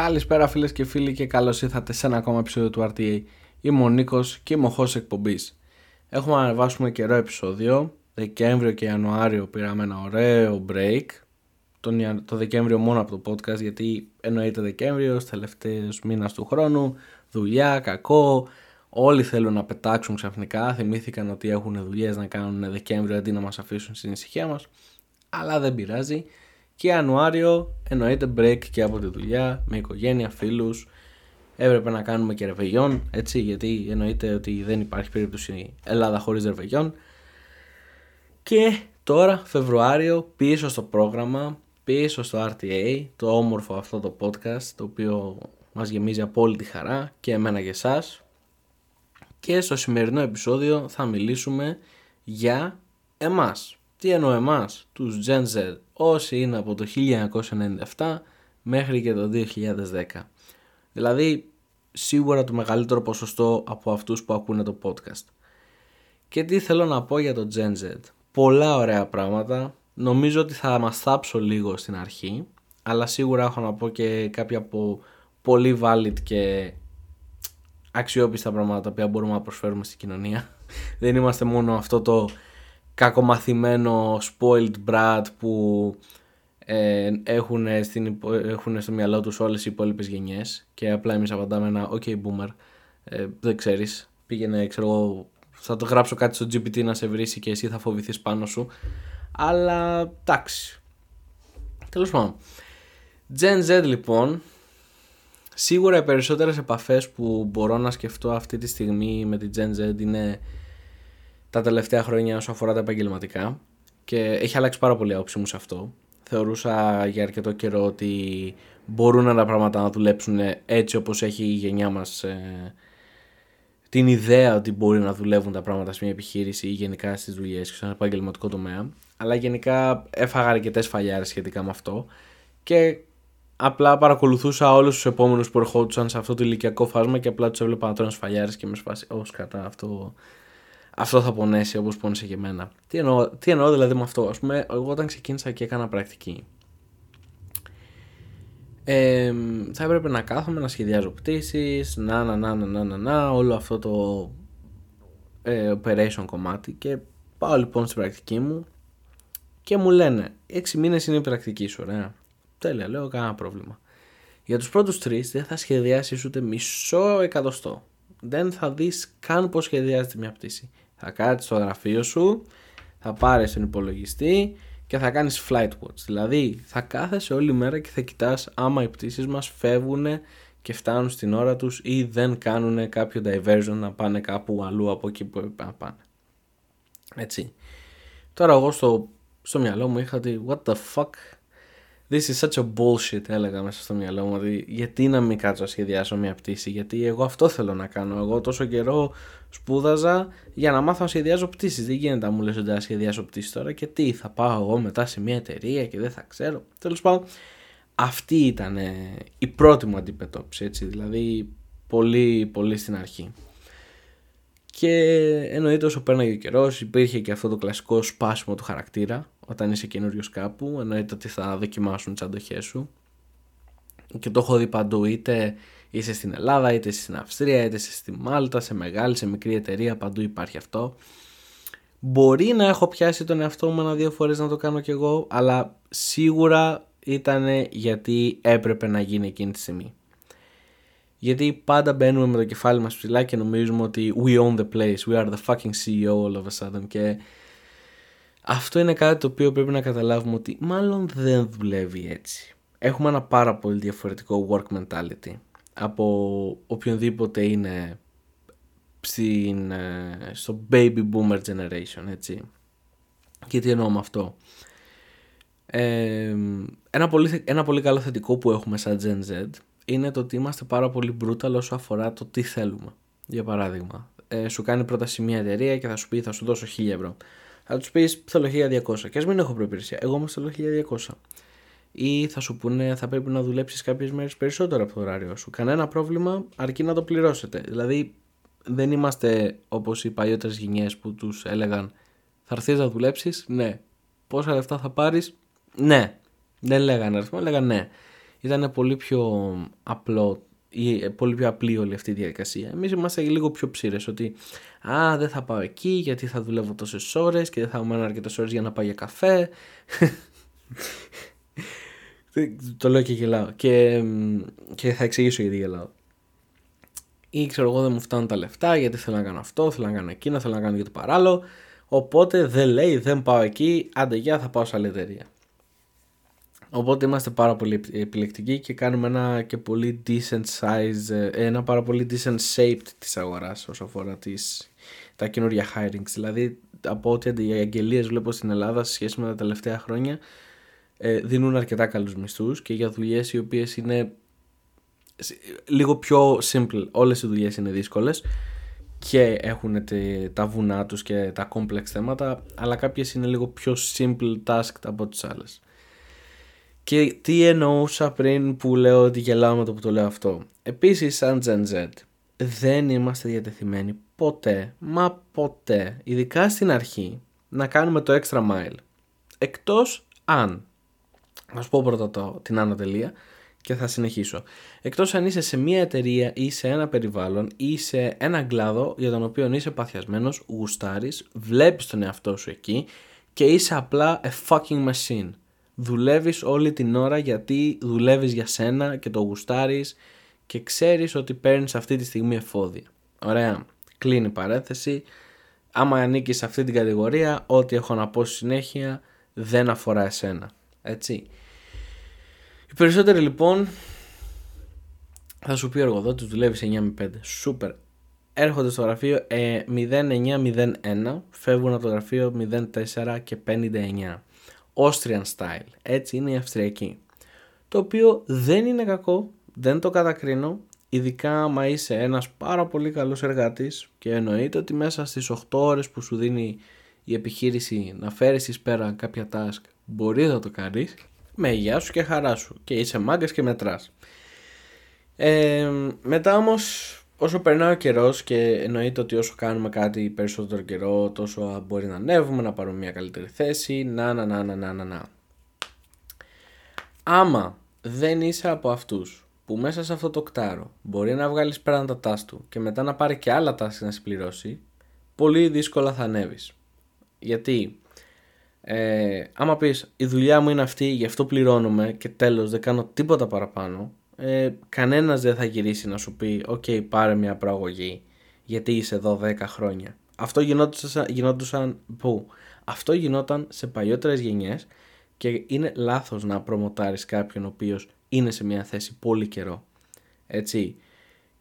Καλησπέρα φίλες και φίλοι και καλώς ήρθατε σε ένα ακόμα επεισόδιο του RTA. Είμαι ο Νίκος και είμαι ο host εκπομπής. Έχουμε να ανεβάσουμε καιρό επεισόδιο. Δεκέμβριο και Ιανουάριο πήραμε ένα ωραίο break. Το Δεκέμβριο μόνο από το podcast, γιατί εννοείται Δεκέμβριος, τελευταίος μήνας του χρόνου, δουλειά, κακό. Όλοι θέλουν να πετάξουν ξαφνικά. Θυμήθηκαν ότι έχουν δουλειές να κάνουν Δεκέμβριο αντί να μας αφήσουν στην ησυχία μας. Αλλά δεν πειράζει. Και Ιανουάριο εννοείται break και από τη δουλειά, με οικογένεια, φίλους. Έπρεπε να κάνουμε και ρεβεγιόν, έτσι, γιατί εννοείται ότι δεν υπάρχει περίπτωση Ελλάδα χωρίς ρεβεγιόν. Και τώρα Φεβρουάριο, πίσω στο πρόγραμμα, πίσω στο RTA, το όμορφο αυτό το podcast, το οποίο μας γεμίζει απόλυτη χαρά και εμένα και εσάς. Και στο σημερινό επεισόδιο θα μιλήσουμε για εμάς. Τι εννοώ εμάς, τους Gen Z, όσοι είναι από το 1997 μέχρι και το 2010. Δηλαδή, σίγουρα το μεγαλύτερο ποσοστό από αυτούς που ακούνε το podcast. Και τι θέλω να πω για το Gen Z. Πολλά ωραία πράγματα. Νομίζω ότι θα μας θάψω λίγο στην αρχή, αλλά σίγουρα έχω να πω και κάποια από πολύ valid και αξιόπιστα πράγματα τα οποία μπορούμε να προσφέρουμε στην κοινωνία. Δεν είμαστε μόνο αυτό το κακομαθημένο spoiled brat που έχουν στο μυαλό τους όλες οι υπόλοιπες γενιές και απλά εμείς απαντάμε ένα ok boomer, δεν ξέρεις, πήγαινε, θα το γράψω κάτι στο GPT να σε βρήσει και εσύ θα φοβηθείς πάνω σου, αλλά εντάξει, τέλος πάντων. Gen Z λοιπόν, σίγουρα οι περισσότερες επαφές που μπορώ να σκεφτώ αυτή τη στιγμή με τη Gen Z είναι τα τελευταία χρόνια όσο αφορά τα επαγγελματικά, και έχει αλλάξει πάρα πολύ άποψη μου σε αυτό. Θεωρούσα για αρκετό καιρό ότι μπορούν τα πράγματα να δουλέψουν έτσι όπως έχει η γενιά μας την ιδέα ότι μπορεί να δουλεύουν τα πράγματα σε μια επιχείρηση ή γενικά στις δουλειές και στον επαγγελματικό τομέα, αλλά γενικά έφαγα αρκετές φαλιάρες σχετικά με αυτό και απλά παρακολουθούσα όλους τους επόμενους που ερχόντουσαν σε αυτό το ηλικιακό φάσμα και απλά τους έβλεπα να τρώνε φαλιάρες και με σπάσει ως κατά αυτό. Αυτό θα πονέσει όπως πόνεσε και εμένα. Τι εννοώ δηλαδή με αυτό. Ας πούμε, εγώ όταν ξεκίνησα και έκανα πρακτική, θα έπρεπε να κάθομαι να σχεδιάζω πτήσεις, όλο αυτό το operation κομμάτι. Και πάω λοιπόν στην πρακτική μου και μου λένε 6 μήνες είναι η πρακτική σου, ωραία. Τέλεια, λέω, κανένα πρόβλημα. Για τους πρώτους 3 δεν θα σχεδιάσεις ούτε μισό εκατοστό. Δεν θα δεις καν πώς σχεδιάζεται μια πτήση. Θα κάτσεις στο γραφείο σου, θα πάρεις τον υπολογιστή και θα κάνεις flight watch. Δηλαδή θα κάθεσαι όλη μέρα και θα κοιτάς άμα οι πτήσεις μας φεύγουν και φτάνουν στην ώρα τους ή δεν κάνουν κάποιο diversion να πάνε κάπου αλλού από εκεί που έπρεπε να πάνε. Έτσι. Τώρα εγώ στο μυαλό μου είχα ότι what the fuck, this is such a bullshit, έλεγα μέσα στο μυαλό μου, ότι γιατί να μην κάτσω να σχεδιάσω μια πτήση, γιατί εγώ αυτό θέλω να κάνω. Εγώ τόσο καιρό σπούδαζα για να μάθω να σχεδιάζω πτήσεις. Δεν γίνεται να μου λες ότι θα σχεδιάσω πτήσεις τώρα και τι, θα πάω εγώ μετά σε μια εταιρεία και δεν θα ξέρω. Τέλος πάντων, αυτή ήταν η πρώτη μου αντιμετώπιση, έτσι, δηλαδή πολύ πολύ στην αρχή. Και εννοείται όσο πέρναγε ο καιρός υπήρχε και αυτό το κλασικό σπάσιμο του χαρακτήρα. Όταν είσαι καινούριος κάπου, εννοείται ότι θα δοκιμάσουν τις αντοχές σου. Και το έχω δει παντού, είτε είσαι στην Ελλάδα, είτε είσαι στην Αυστρία, είτε είσαι στη Μάλτα, σε μεγάλη, σε μικρή εταιρεία, παντού υπάρχει αυτό. Μπορεί να έχω πιάσει τον εαυτό μου 1-2 φορές να το κάνω κι εγώ, αλλά σίγουρα ήταν γιατί έπρεπε να γίνει εκείνη τη στιγμή. Γιατί πάντα μπαίνουμε με το κεφάλι μας ψηλά και νομίζουμε ότι we own the place, we are the fucking CEO all of a sudden, και αυτό είναι κάτι το οποίο πρέπει να καταλάβουμε ότι μάλλον δεν δουλεύει έτσι. Έχουμε ένα πάρα πολύ διαφορετικό work mentality από οποιονδήποτε είναι στο baby boomer generation, έτσι. Και τι εννοώ με αυτό. Ένα πολύ καλό θετικό που έχουμε σαν Gen Z είναι το ότι είμαστε πάρα πολύ brutal όσο αφορά το τι θέλουμε. Για παράδειγμα, σου κάνει πρόταση μια εταιρεία και θα σου πει θα σου δώσω 1.000 ευρώ. Θα τους πεις θέλω 1.200 και ας μην έχω προϋπηρεσία, εγώ όμως θέλω 1.200. Ή θα σου πούνε θα πρέπει να δουλέψεις κάποιες μέρες περισσότερο από το ωράριο σου. Κανένα πρόβλημα, αρκεί να το πληρώσετε. Δηλαδή δεν είμαστε όπως οι παλιότερες γενιές που τους έλεγαν θα έρθεις να δουλέψεις, ναι. Πόσα λεφτά θα πάρεις, ναι. Δεν λέγανε αριθμό, λέγανε ναι. ήταν πολύ πιο απλό ή πολύ πιο απλή όλη αυτή η διαδικασία. Εμείς είμαστε λίγο πιο ψήρες ότι δεν θα πάω εκεί γιατί θα δουλεύω τόσες ώρες και δεν θα μένω αρκετές ώρες για να πάω για καφέ. Το λέω και γελάω και θα εξηγήσω γιατί γελάω. Ή ξέρω εγώ, δεν μου φτάνουν τα λεφτά γιατί θέλω να κάνω αυτό, θέλω να κάνω εκείνο, θέλω να κάνω και το παράλληλο. Οπότε δεν λέει, δεν πάω εκεί, άντε γεια, θα πάω σε άλλη εταιρεία. Οπότε είμαστε πάρα πολύ επιλεκτικοί και κάνουμε ένα και πολύ decent size, ένα πάρα πολύ decent shaped της αγοράς όσο αφορά τα καινούργια hirings. Δηλαδή από ό,τι οι αγγελίες βλέπω στην Ελλάδα σε σχέση με τα τελευταία χρόνια δίνουν αρκετά καλούς μισθούς και για δουλειές οι οποίες είναι λίγο πιο simple. Όλες οι δουλειές είναι δύσκολες και έχουν τα βουνά τους και τα complex θέματα, αλλά κάποιες είναι λίγο πιο simple task από τις άλλες. Και τι εννοούσα πριν που λέω ότι γελάω με το που το λέω αυτό. Επίσης, σαν Gen Z, δεν είμαστε διατεθειμένοι ποτέ, μα ποτέ, ειδικά στην αρχή, να κάνουμε το extra mile. Εκτός αν, ας πω πρώτα την άνω τελεία και θα συνεχίσω. Εκτός αν είσαι σε μια εταιρεία ή σε ένα περιβάλλον ή σε έναν κλάδο για τον οποίο είσαι παθιασμένος, γουστάρεις, βλέπεις τον εαυτό σου εκεί και είσαι απλά a fucking machine. Δουλεύεις όλη την ώρα γιατί δουλεύεις για σένα και το γουστάρεις και ξέρεις ότι παίρνεις αυτή τη στιγμή εφόδια. Ωραία, κλείνει παρένθεση. Άμα ανήκεις σε αυτή την κατηγορία, ό,τι έχω να πω στη συνέχεια δεν αφορά εσένα. Έτσι. Οι περισσότεροι λοιπόν, θα σου πει ο εργοδότης, δουλεύεις 9 με 5. Σούπερ. Έρχονται στο γραφείο 0901, φεύγουν από το γραφείο 04 και 59. Austrian style, έτσι είναι η Αυστριακή. Το οποίο δεν είναι κακό, δεν το κατακρίνω, ειδικά άμα είσαι ένας πάρα πολύ καλός εργάτης και εννοείται ότι μέσα στις 8 ώρες που σου δίνει η επιχείρηση να φέρεις εις πέρα κάποια task, μπορείς να το κάνεις με υγεία σου και χαρά σου και είσαι μάγκας και μετράς. Μετά όμως, όσο περνάει ο καιρός και εννοείται ότι όσο κάνουμε κάτι περισσότερο καιρό, τόσο μπορεί να ανέβουμε, να πάρουμε μια καλύτερη θέση, Άμα δεν είσαι από αυτούς που μέσα σε αυτό το κτάρο μπορεί να βγάλεις πέραν τα task του και μετά να πάρει και άλλα task να συμπληρώσει, πολύ δύσκολα θα ανέβεις. Γιατί άμα πεις η δουλειά μου είναι αυτή, γι' αυτό πληρώνομαι και τέλος, δεν κάνω τίποτα παραπάνω, κανένας δεν θα γυρίσει να σου πει «ΟΚ, πάρε μια προαγωγή γιατί είσαι εδώ 10 χρόνια». Αυτό γινόντουσαν πού? Αυτό γινόταν σε παλιότερες γενιές και είναι λάθος να προμοτάρεις κάποιον ο οποίος είναι σε μια θέση πολύ καιρό. Έτσι.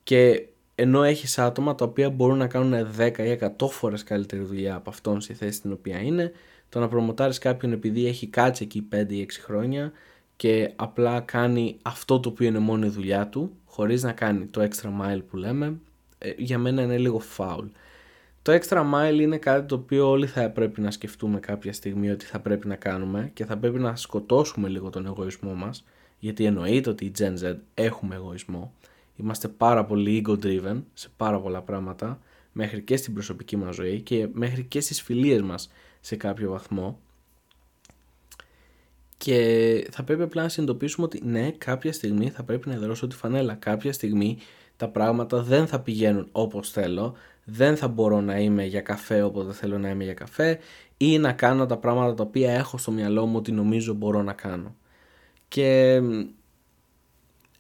Και ενώ έχεις άτομα τα οποία μπορούν να κάνουν 10 ή 100 φορές καλύτερη δουλειά από αυτόν στη θέση στην οποία είναι, το να προμοτάρεις κάποιον επειδή έχει κάτσει εκεί 5 ή 6 χρόνια και απλά κάνει αυτό το οποίο είναι μόνο η δουλειά του, χωρίς να κάνει το extra mile που λέμε, για μένα είναι λίγο foul. Το extra mile είναι κάτι το οποίο όλοι θα πρέπει να σκεφτούμε κάποια στιγμή ότι θα πρέπει να κάνουμε και θα πρέπει να σκοτώσουμε λίγο τον εγωισμό μας, γιατί εννοείται ότι οι Gen Z έχουμε εγωισμό. Είμαστε πάρα πολύ ego driven σε πάρα πολλά πράγματα, μέχρι και στην προσωπική μας ζωή και μέχρι και στις φιλίες μας σε κάποιο βαθμό. Και θα πρέπει απλά να συνειδητοποιήσουμε ότι ναι, κάποια στιγμή θα πρέπει να εδραιώσω τη φανέλα. Κάποια στιγμή τα πράγματα δεν θα πηγαίνουν όπως θέλω, δεν θα μπορώ να είμαι για καφέ όποτε θέλω να είμαι για καφέ ή να κάνω τα πράγματα τα οποία έχω στο μυαλό μου ότι νομίζω μπορώ να κάνω. Και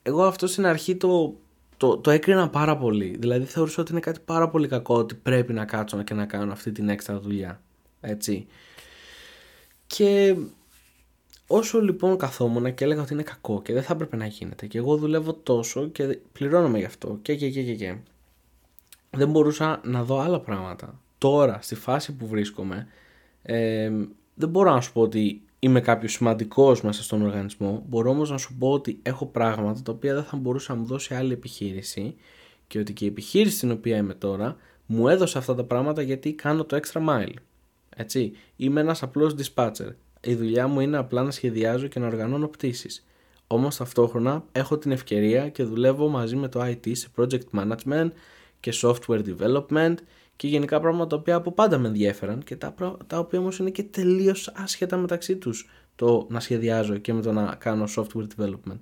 εγώ αυτό στην αρχή το έκρινα πάρα πολύ. Δηλαδή θεωρούσα ότι είναι κάτι πάρα πολύ κακό ότι πρέπει να κάτσω και να κάνω αυτή την έξτρα δουλειά. Έτσι. Και όσο λοιπόν καθόμουν και έλεγα ότι είναι κακό και δεν θα έπρεπε να γίνεται και εγώ δουλεύω τόσο και πληρώνομαι γι' αυτό και δεν μπορούσα να δω άλλα πράγματα. Τώρα στη φάση που βρίσκομαι δεν μπορώ να σου πω ότι είμαι κάποιος σημαντικός μέσα στον οργανισμό, μπορώ όμως να σου πω ότι έχω πράγματα τα οποία δεν θα μπορούσα να μου δώσει άλλη επιχείρηση και ότι και η επιχείρηση στην οποία είμαι τώρα μου έδωσε αυτά τα πράγματα γιατί κάνω το extra mile. Έτσι, είμαι ένας απλός dispatcher. Η δουλειά μου είναι απλά να σχεδιάζω και να οργανώνω πτήσεις. Όμως ταυτόχρονα έχω την ευκαιρία και δουλεύω μαζί με το IT σε project management και software development και γενικά πράγματα τα οποία από πάντα με ενδιέφεραν και τα οποία όμως είναι και τελείως άσχετα μεταξύ τους, το να σχεδιάζω και με το να κάνω software development.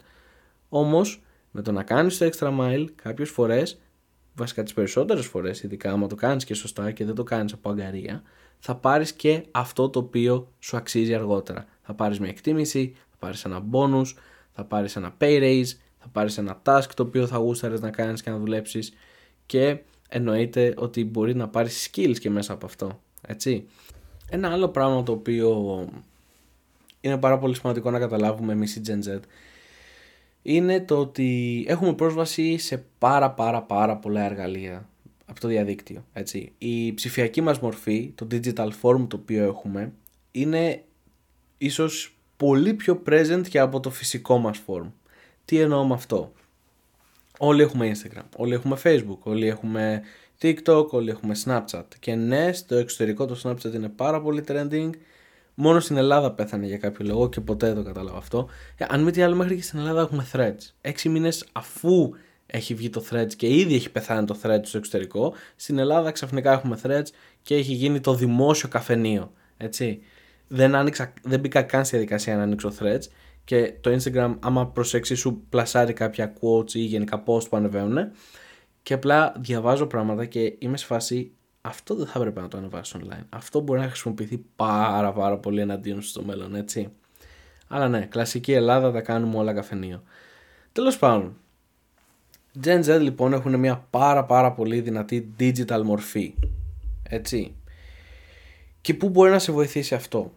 Όμως, με το να κάνεις το extra mile, κάποιες φορές, βασικά τις περισσότερες φορές, ειδικά άμα το κάνεις και σωστά και δεν το κάνεις από αγκαρία, θα πάρεις και αυτό το οποίο σου αξίζει αργότερα. Θα πάρεις μια εκτίμηση, θα πάρεις ένα bonus, θα πάρεις ένα pay raise, θα πάρεις ένα task το οποίο θα γούσταρες να κάνεις και να δουλέψεις, και εννοείται ότι μπορεί να πάρεις skills και μέσα από αυτό, έτσι. Ένα άλλο πράγμα το οποίο είναι πάρα πολύ σημαντικό να καταλάβουμε εμείς οι Gen Z είναι το ότι έχουμε πρόσβαση σε πάρα πολλά εργαλεία από το διαδίκτυο, έτσι. Η ψηφιακή μας μορφή, το digital form το οποίο έχουμε, είναι ίσως πολύ πιο present και από το φυσικό μας form. Τι εννοώ με αυτό? Όλοι έχουμε Instagram, όλοι έχουμε Facebook, όλοι έχουμε TikTok, όλοι έχουμε Snapchat. Και ναι, στο εξωτερικό το Snapchat είναι πάρα πολύ trending. Μόνο στην Ελλάδα πέθανε για κάποιο λόγο και ποτέ δεν το κατάλαβα αυτό. Αν μη τι άλλο, μέχρι και στην Ελλάδα έχουμε threads. 6 μήνες αφού έχει βγει το threads και ήδη έχει πεθάνει το threads στο εξωτερικό, στην Ελλάδα ξαφνικά έχουμε threads και έχει γίνει το δημόσιο καφενείο. Έτσι. Δεν μπήκα καν στη διαδικασία να ανοίξω threads. Και το Instagram, άμα προσέξεις, σου πλασάρει κάποια quotes ή γενικά post που ανεβαίνουν. Και απλά διαβάζω πράγματα και είμαι σε φάση, αυτό δεν θα έπρεπε να το ανεβάσεις online. Αυτό μπορεί να χρησιμοποιηθεί πάρα πολύ εναντίον στο μέλλον, έτσι. Αλλά ναι, κλασική Ελλάδα, τα κάνουμε όλα καφενείο. Τέλος πάντων, Gen Z λοιπόν έχουν μια πάρα πολύ δυνατή digital μορφή, έτσι. Και πού μπορεί να σε βοηθήσει αυτό?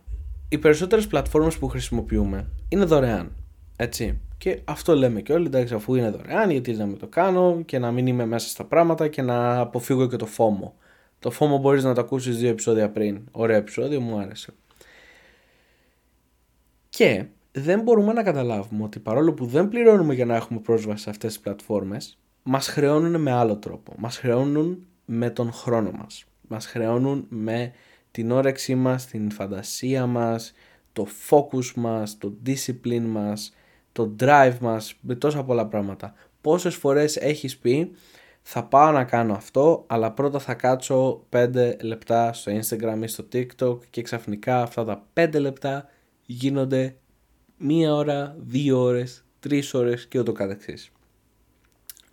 Οι περισσότερες πλατφόρμες που χρησιμοποιούμε είναι δωρεάν, έτσι. Και αυτό λέμε και όλοι, εντάξει, αφού είναι δωρεάν, γιατί να μην το κάνω και να μην είμαι μέσα στα πράγματα και να αποφύγω και το FOMO. Το FOMO μπορείς να το ακούσεις 2 επεισόδια πριν. Ωραίο επεισόδιο, μου άρεσε. Και δεν μπορούμε να καταλάβουμε ότι παρόλο που δεν πληρώνουμε για να έχουμε πρόσβαση σε αυτές τις πλατφόρμες, μας χρεώνουν με άλλο τρόπο. Μας χρεώνουν με τον χρόνο μας. Μας χρεώνουν με την όρεξή μας, την φαντασία μας, το focus μας, το discipline μας, το drive μας, με τόσα πολλά πράγματα. Πόσες φορές έχεις πει, θα πάω να κάνω αυτό, αλλά πρώτα θα κάτσω 5 λεπτά στο Instagram ή στο TikTok, και ξαφνικά αυτά τα 5 λεπτά γίνονται 1 ώρα, 2 ώρες, 3 ώρες και ούτω καθεξής.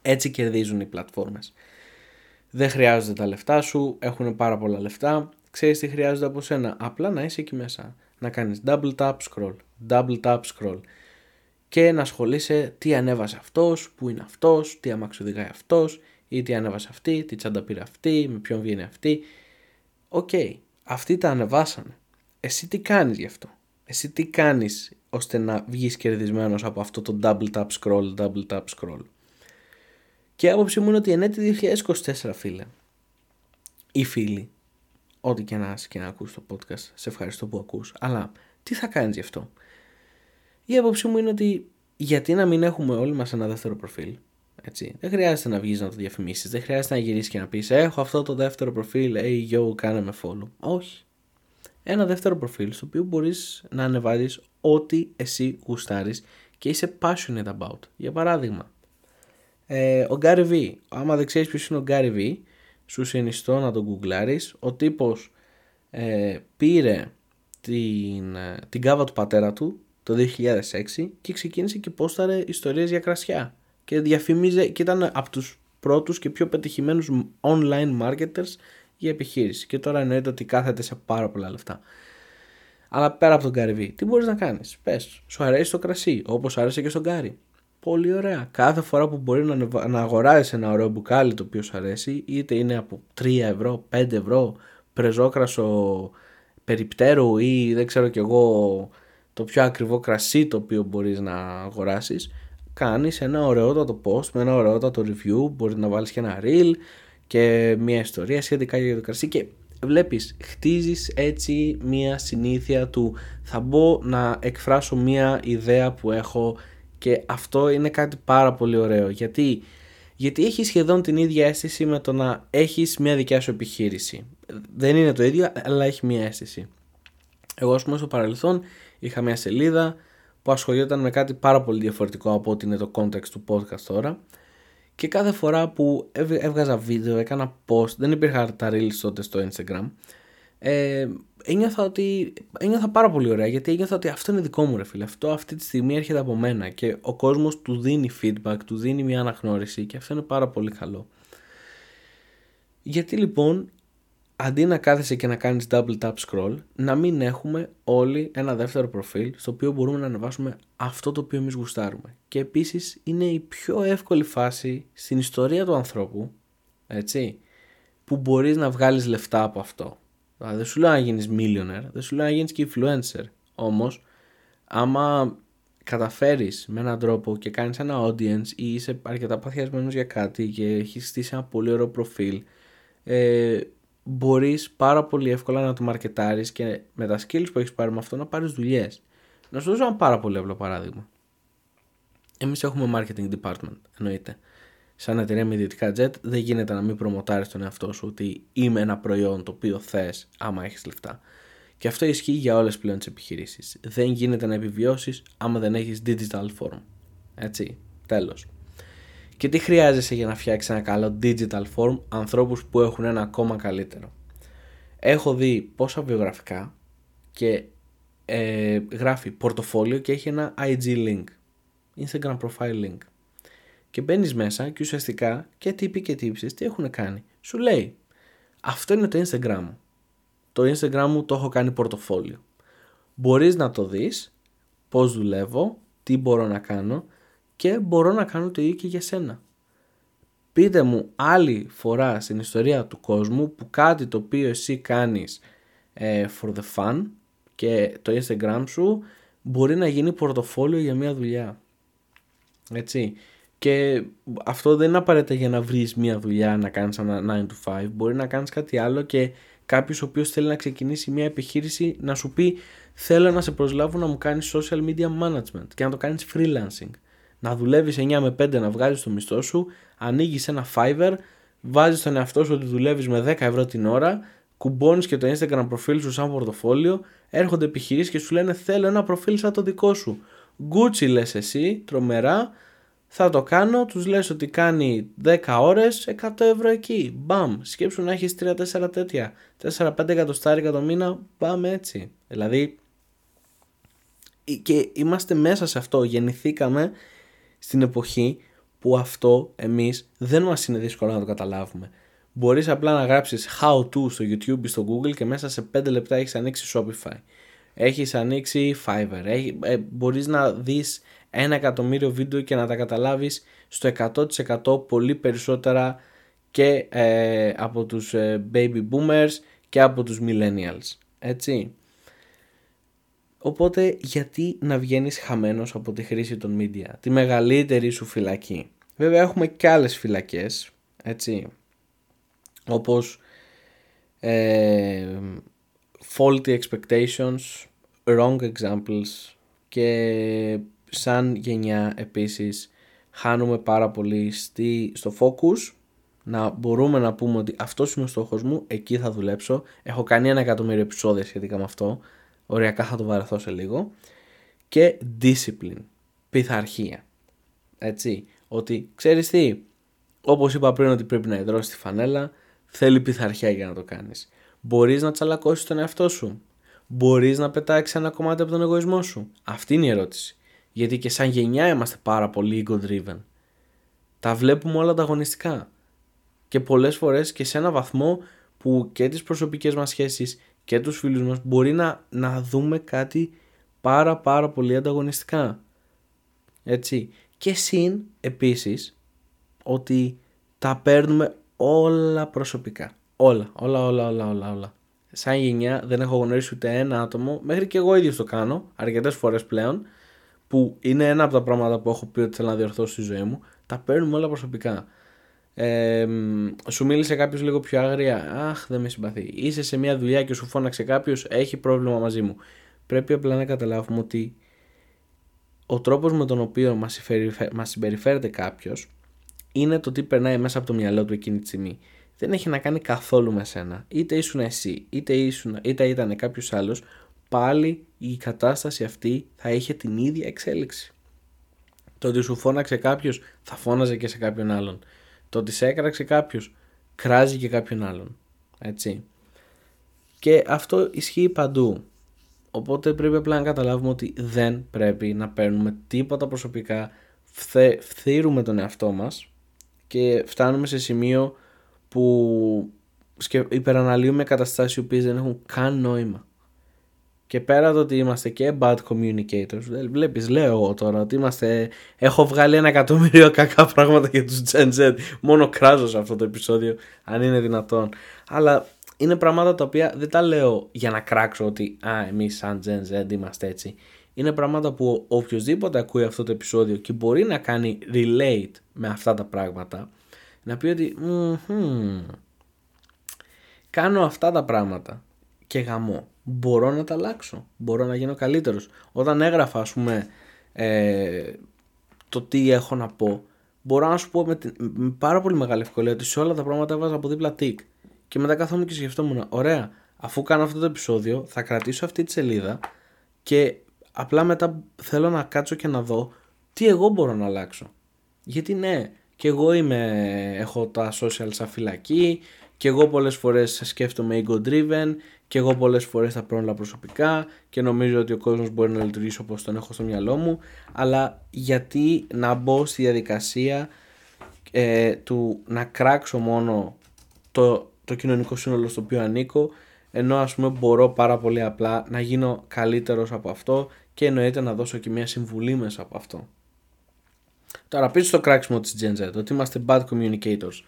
Έτσι κερδίζουν οι πλατφόρμες. Δεν χρειάζονται τα λεφτά σου, έχουν πάρα πολλά λεφτά. Ξέρεις τι χρειάζονται από σένα? Απλά να είσαι εκεί μέσα. Να κάνεις double tap scroll. Και να ασχολείσαι τι ανέβασε αυτός, πού είναι αυτός, τι αμαξοδηγάει αυτός, ή τι ανέβασε αυτή, τι τσάντα πήρε αυτή, με ποιον βγαίνει αυτή. Οκ, αυτοί τα ανεβάσανε. Εσύ τι κάνεις γι' αυτό? Εσύ τι κάνεις ώστε να βγεις κερδισμένος από αυτό το double tap scroll? Και η άποψή μου είναι ότι εν έτη 2024, φίλε, ή φίλοι, ό,τι και να είσαι και να ακούς το podcast, σε ευχαριστώ που ακούς, αλλά τι θα κάνεις γι' αυτό? Η άποψή μου είναι ότι γιατί να μην έχουμε όλοι μας ένα δεύτερο προφίλ, έτσι. Δεν χρειάζεται να βγεις να το διαφημίσεις, δεν χρειάζεται να γυρίσεις και να πεις, έχω αυτό το δεύτερο προφίλ, hey yo, κάνε με follow. Όχι. Ένα δεύτερο προφίλ στο οποίο μπορείς να ανεβάζεις ό,τι εσύ γουστάρεις και είσαι passionate about. Για παράδειγμα, ο Gary Vee. Άμα δεν ξέρεις ποιος είναι ο Gary Vee, σου συνιστώ να τον γκουγκλάρεις. Ο τύπος πήρε την κάβα του πατέρα του το 2006 και ξεκίνησε και πόσταρε ιστορίες για κρασιά και διαφημίζε, και ήταν από τους πρώτους και πιο πετυχημένους online marketers για επιχείρηση, και τώρα εννοείται ότι κάθεται σε πάρα πολλά λεφτά. Αλλά πέρα από τον Gary Vee, τι μπορείς να κάνεις? Πες, σου αρέσει το κρασί όπως άρεσε και στον Gary? Πολύ ωραία. Κάθε φορά που μπορεί να αγοράσεις ένα ωραίο μπουκάλι το οποίο σου αρέσει, είτε είναι από 3 ευρώ, 5 ευρώ, πρεζόκρασο περιπτέρου ή δεν ξέρω κι εγώ το πιο ακριβό κρασί το οποίο μπορείς να αγοράσεις, κάνεις ένα ωραιότατο post με ένα ωραιότατο review, μπορείς να βάλεις και ένα reel και μια ιστορία σχετικά για το κρασί, και βλέπεις, χτίζεις έτσι μια συνήθεια του, θα μπω να εκφράσω μια ιδέα που έχω. Και αυτό είναι κάτι πάρα πολύ ωραίο. Γιατί έχει σχεδόν την ίδια αίσθηση με το να έχεις μια δικιά σου επιχείρηση. Δεν είναι το ίδιο, αλλά έχει μια αίσθηση. Εγώ, ας πούμε, στο παρελθόν είχα μια σελίδα που ασχολιόταν με κάτι πάρα πολύ διαφορετικό από ό,τι είναι το context του podcast τώρα. Και κάθε φορά που έβγαζα βίντεο, έκανα post, δεν υπήρχαν τα reels τότε στο Instagram, ένιωθα πάρα πολύ ωραία, γιατί ένιωθα ότι αυτό είναι δικό μου, ρε φίλε. Αυτό αυτή τη στιγμή έρχεται από μένα και ο κόσμος του δίνει feedback, του δίνει μια αναγνώριση και αυτό είναι πάρα πολύ καλό. Γιατί λοιπόν, αντί να κάθεσαι και να κάνεις double tap scroll, να μην έχουμε όλοι ένα δεύτερο προφίλ στο οποίο μπορούμε να ανεβάσουμε αυτό το οποίο εμείς γουστάρουμε. Και επίσης είναι η πιο εύκολη φάση στην ιστορία του ανθρώπου, έτσι, που μπορείς να βγάλεις λεφτά από αυτό. Δεν σου λέω να γίνεις millionaire, δεν σου λέω να γίνεις και influencer. Όμως, άμα καταφέρεις με έναν τρόπο και κάνεις ένα audience ή είσαι αρκετά παθιασμένος για κάτι και έχεις στήσει ένα πολύ ωραίο προφίλ, μπορείς πάρα πολύ εύκολα να το μαρκετάρεις και με τα skills που έχεις πάρει με αυτό να πάρεις δουλειές. Να σου δώσω ένα πάρα πολύ απλό παράδειγμα. Εμείς έχουμε marketing department, εννοείται. Σαν εταιρεία με ιδιωτικά jet δεν γίνεται να μην προμοτάρεις τον εαυτό σου ότι είμαι ένα προϊόν το οποίο θες άμα έχεις λεφτά. Και αυτό ισχύει για όλες πλέον τις επιχειρήσεις. Δεν γίνεται να επιβιώσεις άμα δεν έχεις digital form. Έτσι, τέλος. Και τι χρειάζεσαι για να φτιάξεις ένα καλό digital form? Ανθρώπους που έχουν ένα ακόμα καλύτερο. Έχω δει πόσα βιογραφικά και γράφει πορτοφόλιο και έχει ένα IG link, Instagram profile link. Και μπαίνεις μέσα και ουσιαστικά και τύποι και τύψεις τι έχουν κάνει. Σου λέει, αυτό είναι το Instagram μου. Το Instagram μου το έχω κάνει πορτοφόλιο. Μπορείς να το δεις, πώς δουλεύω, τι μπορώ να κάνω και μπορώ να κάνω το ίδιο και για σένα. Πείτε μου άλλη φορά στην ιστορία του κόσμου που κάτι το οποίο εσύ κάνεις for the fun και το Instagram σου μπορεί να γίνει πορτοφόλιο για μια δουλειά. Έτσι. Και αυτό δεν είναι απαραίτητα για να βρεις μια δουλειά, να κάνεις ένα 9 to 5. Μπορεί να κάνεις κάτι άλλο και κάποιος ο οποίος θέλει να ξεκινήσει μια επιχείρηση να σου πει θέλω να σε προσλάβω να μου κάνεις social media management και να το κάνεις freelancing. Να δουλεύεις 9 με 5, να βγάζεις το μισθό σου, ανοίγεις ένα Fiverr, βάζεις τον εαυτό σου ότι δουλεύεις με 10 ευρώ την ώρα, κουμπώνεις και το Instagram προφίλ σου σαν πορτοφόλιο, έρχονται επιχειρήσεις και σου λένε θέλω ένα προφίλ σαν το δικό σου. Gucci λες εσύ, τρομερά. Θα το κάνω, τους λες ότι κάνει 10 ώρες, 100 ευρώ εκεί, μπαμ, σκέψου να έχεις 3-4 τέτοια, 4-5 εκατοστάρικα το μήνα, μπαμ έτσι. Δηλαδή, και είμαστε μέσα σε αυτό, γεννηθήκαμε στην εποχή που αυτό εμείς δεν μας είναι δύσκολο να το καταλάβουμε. Μπορείς απλά να γράψεις how to στο YouTube ή στο Google και μέσα σε 5 λεπτά έχεις ανοίξει Shopify, έχεις ανοίξει Fiverr, μπορείς να δεις 1 εκατομμύριο βίντεο και να τα καταλάβεις στο 100% πολύ περισσότερα και από τους baby boomers και από τους millennials, έτσι. Οπότε γιατί να βγαίνεις χαμένος από τη χρήση των media, τη μεγαλύτερη σου φυλακή? Βέβαια έχουμε και άλλες φυλακές, έτσι, όπως faulty expectations, wrong examples και σαν γενιά επίσης χάνουμε πάρα πολύ στο focus, να μπορούμε να πούμε ότι αυτός είναι ο στόχος μου, εκεί θα δουλέψω, έχω κάνει 1 εκατομμύριο επεισόδια σχετικά με αυτό, οριακά θα το βαρεθώ σε λίγο, και discipline, πειθαρχία, έτσι, ότι ξέρεις τι, όπως είπα πριν ότι πρέπει να ιδρώσεις τη φανέλα, θέλει πειθαρχία για να το κάνεις, μπορείς να τσαλακώσεις τον εαυτό σου, μπορείς να πετάξεις ένα κομμάτι από τον εγωισμό σου, αυτή είναι η ερώτηση. Γιατί και σαν γενιά είμαστε πάρα πολύ ego driven. Τα βλέπουμε όλα ανταγωνιστικά. Και πολλές φορές και σε ένα βαθμό που και τις προσωπικές μας σχέσεις και τους φίλους μας μπορεί να δούμε κάτι πάρα πολύ ανταγωνιστικά. Έτσι. Και συν επίσης ότι τα παίρνουμε όλα προσωπικά. Όλα. Σαν γενιά δεν έχω γνωρίσει ούτε ένα άτομο, μέχρι και εγώ ίδιος το κάνω αρκετές φορές πλέον, που είναι ένα από τα πράγματα που έχω πει ότι θέλω να διορθώσω στη ζωή μου, τα παίρνουμε όλα προσωπικά. Σου μίλησε κάποιος λίγο πιο άγρια, αχ δεν με συμπαθεί. Είσαι σε μια δουλειά και σου φώναξε κάποιος, έχει πρόβλημα μαζί μου. Πρέπει απλά να καταλάβουμε ότι ο τρόπος με τον οποίο μας συμπεριφέρεται κάποιος είναι το τι περνάει μέσα από το μυαλό του εκείνη τη στιγμή. Δεν έχει να κάνει καθόλου με σένα. Είτε ήσουν εσύ, είτε ήταν κάποιος άλλος, πάλι η κατάσταση αυτή θα είχε την ίδια εξέλιξη. Το ότι σου φώναξε κάποιος θα φώναζε και σε κάποιον άλλον. Το ότι σε έκραξε κάποιος κράζει και κάποιον άλλον. Έτσι. Και αυτό ισχύει παντού. Οπότε πρέπει απλά να καταλάβουμε ότι δεν πρέπει να παίρνουμε τίποτα προσωπικά, φθείρουμε τον εαυτό μας και φτάνουμε σε σημείο που υπεραναλύουμε καταστάσεις οι οποίες δεν έχουν καν νόημα. Και πέρα το ότι είμαστε και bad communicators, βλέπεις, λέω εγώ τώρα ότι είμαστε, έχω βγάλει 1 εκατομμύριο κακά πράγματα για τους Gen Z, μόνο κράζω σε αυτό το επεισόδιο αν είναι δυνατόν, αλλά είναι πράγματα τα οποία δεν τα λέω για να κράξω ότι εμείς σαν Gen Z είμαστε έτσι. Είναι πράγματα που οποιοδήποτε ακούει αυτό το επεισόδιο και μπορεί να κάνει relate με αυτά τα πράγματα, να πει ότι κάνω αυτά τα πράγματα και γαμώ. Μπορώ να τα αλλάξω, μπορώ να γίνω καλύτερος. Όταν έγραφα, ας πούμε, το τι έχω να πω, μπορώ να σου πω με πάρα πολύ μεγάλη ευκολία ότι σε όλα τα πράγματα έβαζα από δίπλα tick. Και μετά καθόμουν και σκεφτόμουν, ωραία, αφού κάνω αυτό το επεισόδιο, θα κρατήσω αυτή τη σελίδα και απλά μετά θέλω να κάτσω και να δω τι εγώ μπορώ να αλλάξω. Γιατί ναι, και εγώ έχω τα social σαν φυλακή, και εγώ πολλές φορές σκέφτομαι ego driven, και εγώ πολλές φορές τα πρόβλημα προσωπικά και νομίζω ότι ο κόσμος μπορεί να λειτουργήσει όπως τον έχω στο μυαλό μου, αλλά γιατί να μπω στη διαδικασία του να κράξω μόνο το κοινωνικό σύνολο στο οποίο ανήκω, ενώ ας πούμε μπορώ πάρα πολύ απλά να γίνω καλύτερος από αυτό και εννοείται να δώσω και μια συμβουλή μέσα από αυτό. Τώρα πίσω στο κράξιμο της Gen Z, ότι είμαστε bad communicators.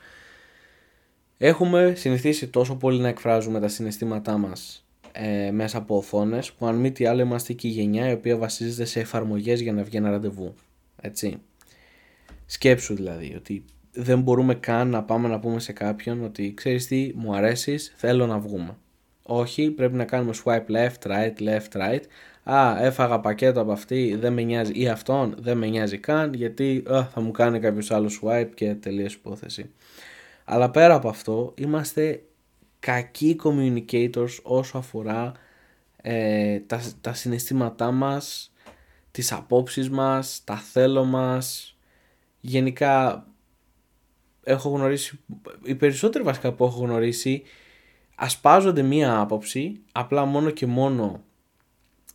Έχουμε συνηθίσει τόσο πολύ να εκφράζουμε τα συναισθήματά μας μέσα από οθόνες, που αν μη τι άλλο είμαστε και η γενιά η οποία βασίζεται σε εφαρμογές για να βγει ένα ραντεβού. Έτσι. Σκέψου δηλαδή ότι δεν μπορούμε καν να πάμε να πούμε σε κάποιον ότι ξέρεις τι, μου αρέσεις, θέλω να βγούμε. Όχι, πρέπει να κάνουμε swipe left, right. Έφαγα πακέτο από αυτή, δεν με νοιάζει, ή αυτόν, δεν με νοιάζει καν, γιατί θα μου κάνει κάποιος άλλο swipe και τελείως υπόθεση. Αλλά πέρα από αυτό, είμαστε κακοί communicators όσο αφορά τα συναισθήματά μας, τις απόψεις μας, τα θέλω μας. Γενικά, έχω γνωρίσει, οι περισσότεροι βασικά που έχω γνωρίσει, ασπάζονται μία άποψη, απλά μόνο και μόνο,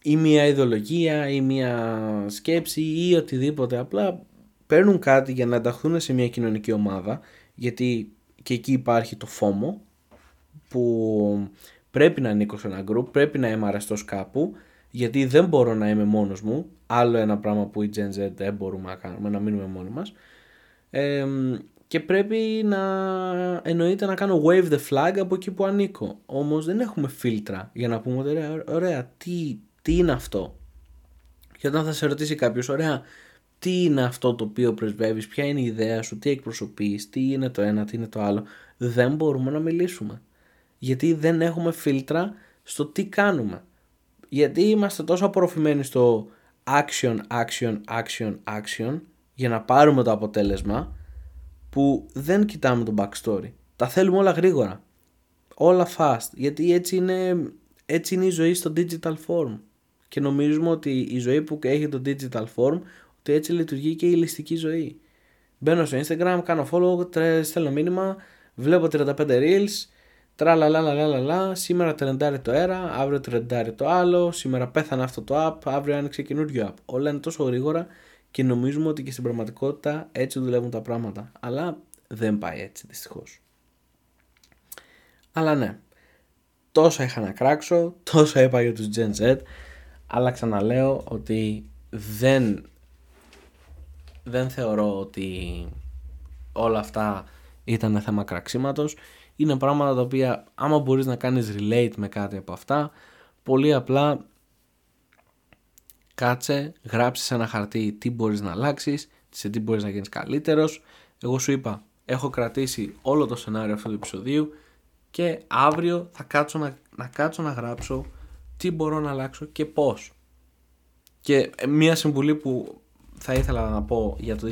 ή μία ιδεολογία, ή μία σκέψη, ή οτιδήποτε. Απλά παίρνουν κάτι για να ενταχθούν σε μία κοινωνική ομάδα, γιατί και εκεί υπάρχει το FOMO, που πρέπει να ανήκω σε ένα group, πρέπει να είμαι αρεστός κάπου, γιατί δεν μπορώ να είμαι μόνος μου. Άλλο ένα πράγμα που οι Gen Z δεν μπορούμε να κάνουμε, να μείνουμε μόνοι μας. Και πρέπει να εννοείται να κάνω wave the flag από εκεί που ανήκω. Όμως δεν έχουμε φίλτρα για να πούμε ωραία τι είναι αυτό. Και όταν θα σε ρωτήσει κάποιος, ωραία, τι είναι αυτό το οποίο πρεσβεύεις, ποια είναι η ιδέα σου, τι εκπροσωπείς, τι είναι το ένα, τι είναι το άλλο, δεν μπορούμε να μιλήσουμε. Γιατί δεν έχουμε φίλτρα στο τι κάνουμε. Γιατί είμαστε τόσο απορροφημένοι στο action, για να πάρουμε το αποτέλεσμα, που δεν κοιτάμε το backstory. Τα θέλουμε όλα γρήγορα. Όλα fast. Γιατί έτσι είναι η ζωή στο digital form. Και νομίζουμε ότι η ζωή που έχει το digital form, ότι έτσι λειτουργεί και η ληστική ζωή. Μπαίνω στο Instagram, κάνω follow, στέλνω μήνυμα, βλέπω 35 reels, τραλαλαλαλαλα, σήμερα τρεντάρει το ένα, αύριο τρεντάρει το άλλο, σήμερα πέθανε αυτό το app, αύριο άνοιξε καινούριο app. Όλα είναι τόσο γρήγορα και νομίζουμε ότι και στην πραγματικότητα έτσι δουλεύουν τα πράγματα. Αλλά δεν πάει έτσι δυστυχώς. Αλλά ναι, τόσα είχα να κράξω, τόσα είπα για τους Gen Z, αλλά ξαναλέω ότι δεν θεωρώ ότι όλα αυτά ήταν θέμα κραξίματος. Είναι πράγματα τα οποία άμα μπορείς να κάνεις relate με κάτι από αυτά, πολύ απλά κάτσε, γράψε σε ένα χαρτί τι μπορείς να αλλάξεις, σε τι μπορείς να γίνεις καλύτερος. Εγώ σου είπα, έχω κρατήσει όλο το σενάριο αυτού του επεισοδίου και αύριο θα κάτσω να γράψω τι μπορώ να αλλάξω και πώς. Και μία συμβουλή που θα ήθελα να πω για το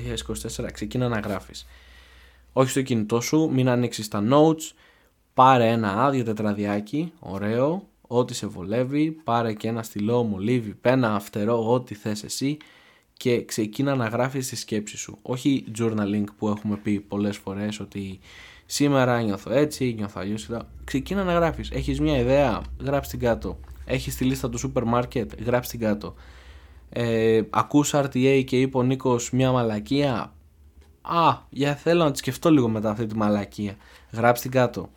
2024, ξεκίνα να γράφεις. Όχι στο κινητό σου, μην ανοίξεις τα notes, πάρε ένα άδειο τετραδιάκι, ωραίο, ό,τι σε βολεύει, πάρε και ένα στυλό, μολύβι, πένα, φτερό, ό,τι θες εσύ και ξεκίνα να γράφεις τη σκέψη σου. Όχι journaling που έχουμε πει πολλές φορές ότι σήμερα νιώθω έτσι, νιώθω αλλιώς. Ξεκίνα να γράφεις. Έχεις μια ιδέα, γράψεις την κάτω. Έχεις τη λίστα του σούπερ μάρκετ, γράψεις την κάτω. Ακούς RTA και είπε ο Νίκος μια μαλακία. Για θέλω να τη σκεφτώ λίγο μετά αυτή τη μαλακία. Γράψεις την κάτω.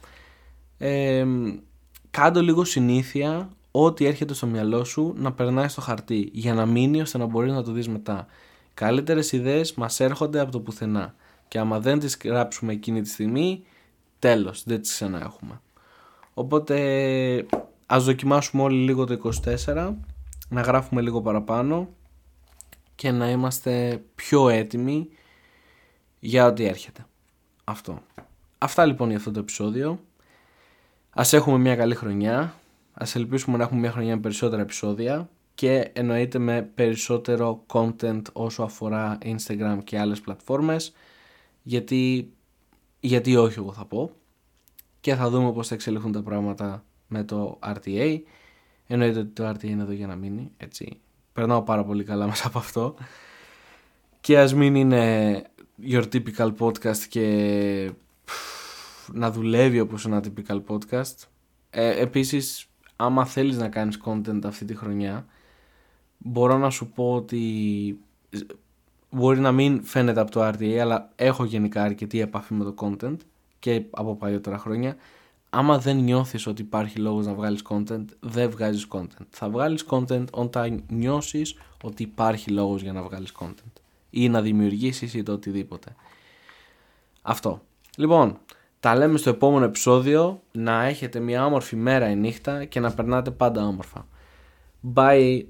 Κάντο λίγο συνήθεια ό,τι έρχεται στο μυαλό σου να περνάει στο χαρτί για να μείνει ώστε να μπορείς να το δεις μετά. Καλύτερες ιδέες μας έρχονται από το πουθενά και άμα δεν τις γράψουμε εκείνη τη στιγμή, τέλος, δεν τις ξανά έχουμε. Οπότε ας δοκιμάσουμε όλοι λίγο το 24, να γράφουμε λίγο παραπάνω και να είμαστε πιο έτοιμοι για ό,τι έρχεται. Αυτά λοιπόν για αυτό το επεισόδιο. Ας έχουμε μια καλή χρονιά, ας ελπίσουμε να έχουμε μια χρονιά με περισσότερα επεισόδια και εννοείται με περισσότερο content όσο αφορά Instagram και άλλες πλατφόρμες, γιατί όχι, εγώ θα πω, και θα δούμε πώς θα εξελιχθούν τα πράγματα με το RTA. Εννοείται ότι το RTA είναι εδώ για να μείνει, έτσι, περνάω πάρα πολύ καλά μέσα από αυτό και ας μην είναι your typical podcast και να δουλεύει όπως ένα typical podcast. Επίσης, άμα θέλεις να κάνεις content αυτή τη χρονιά, μπορώ να σου πω ότι μπορεί να μην φαίνεται από το RTA, αλλά έχω γενικά αρκετή επαφή με το content και από παλιότερα χρόνια. Άμα δεν νιώθεις ότι υπάρχει λόγος να βγάλεις content, δεν βγάζεις content. Θα βγάλεις content όταν νιώσεις ότι υπάρχει λόγος για να βγάλεις content ή να δημιουργήσεις ή το οτιδήποτε. Αυτό. Λοιπόν, τα λέμε στο επόμενο επεισόδιο. Να έχετε μια όμορφη μέρα ή νύχτα και να περνάτε πάντα όμορφα. Bye!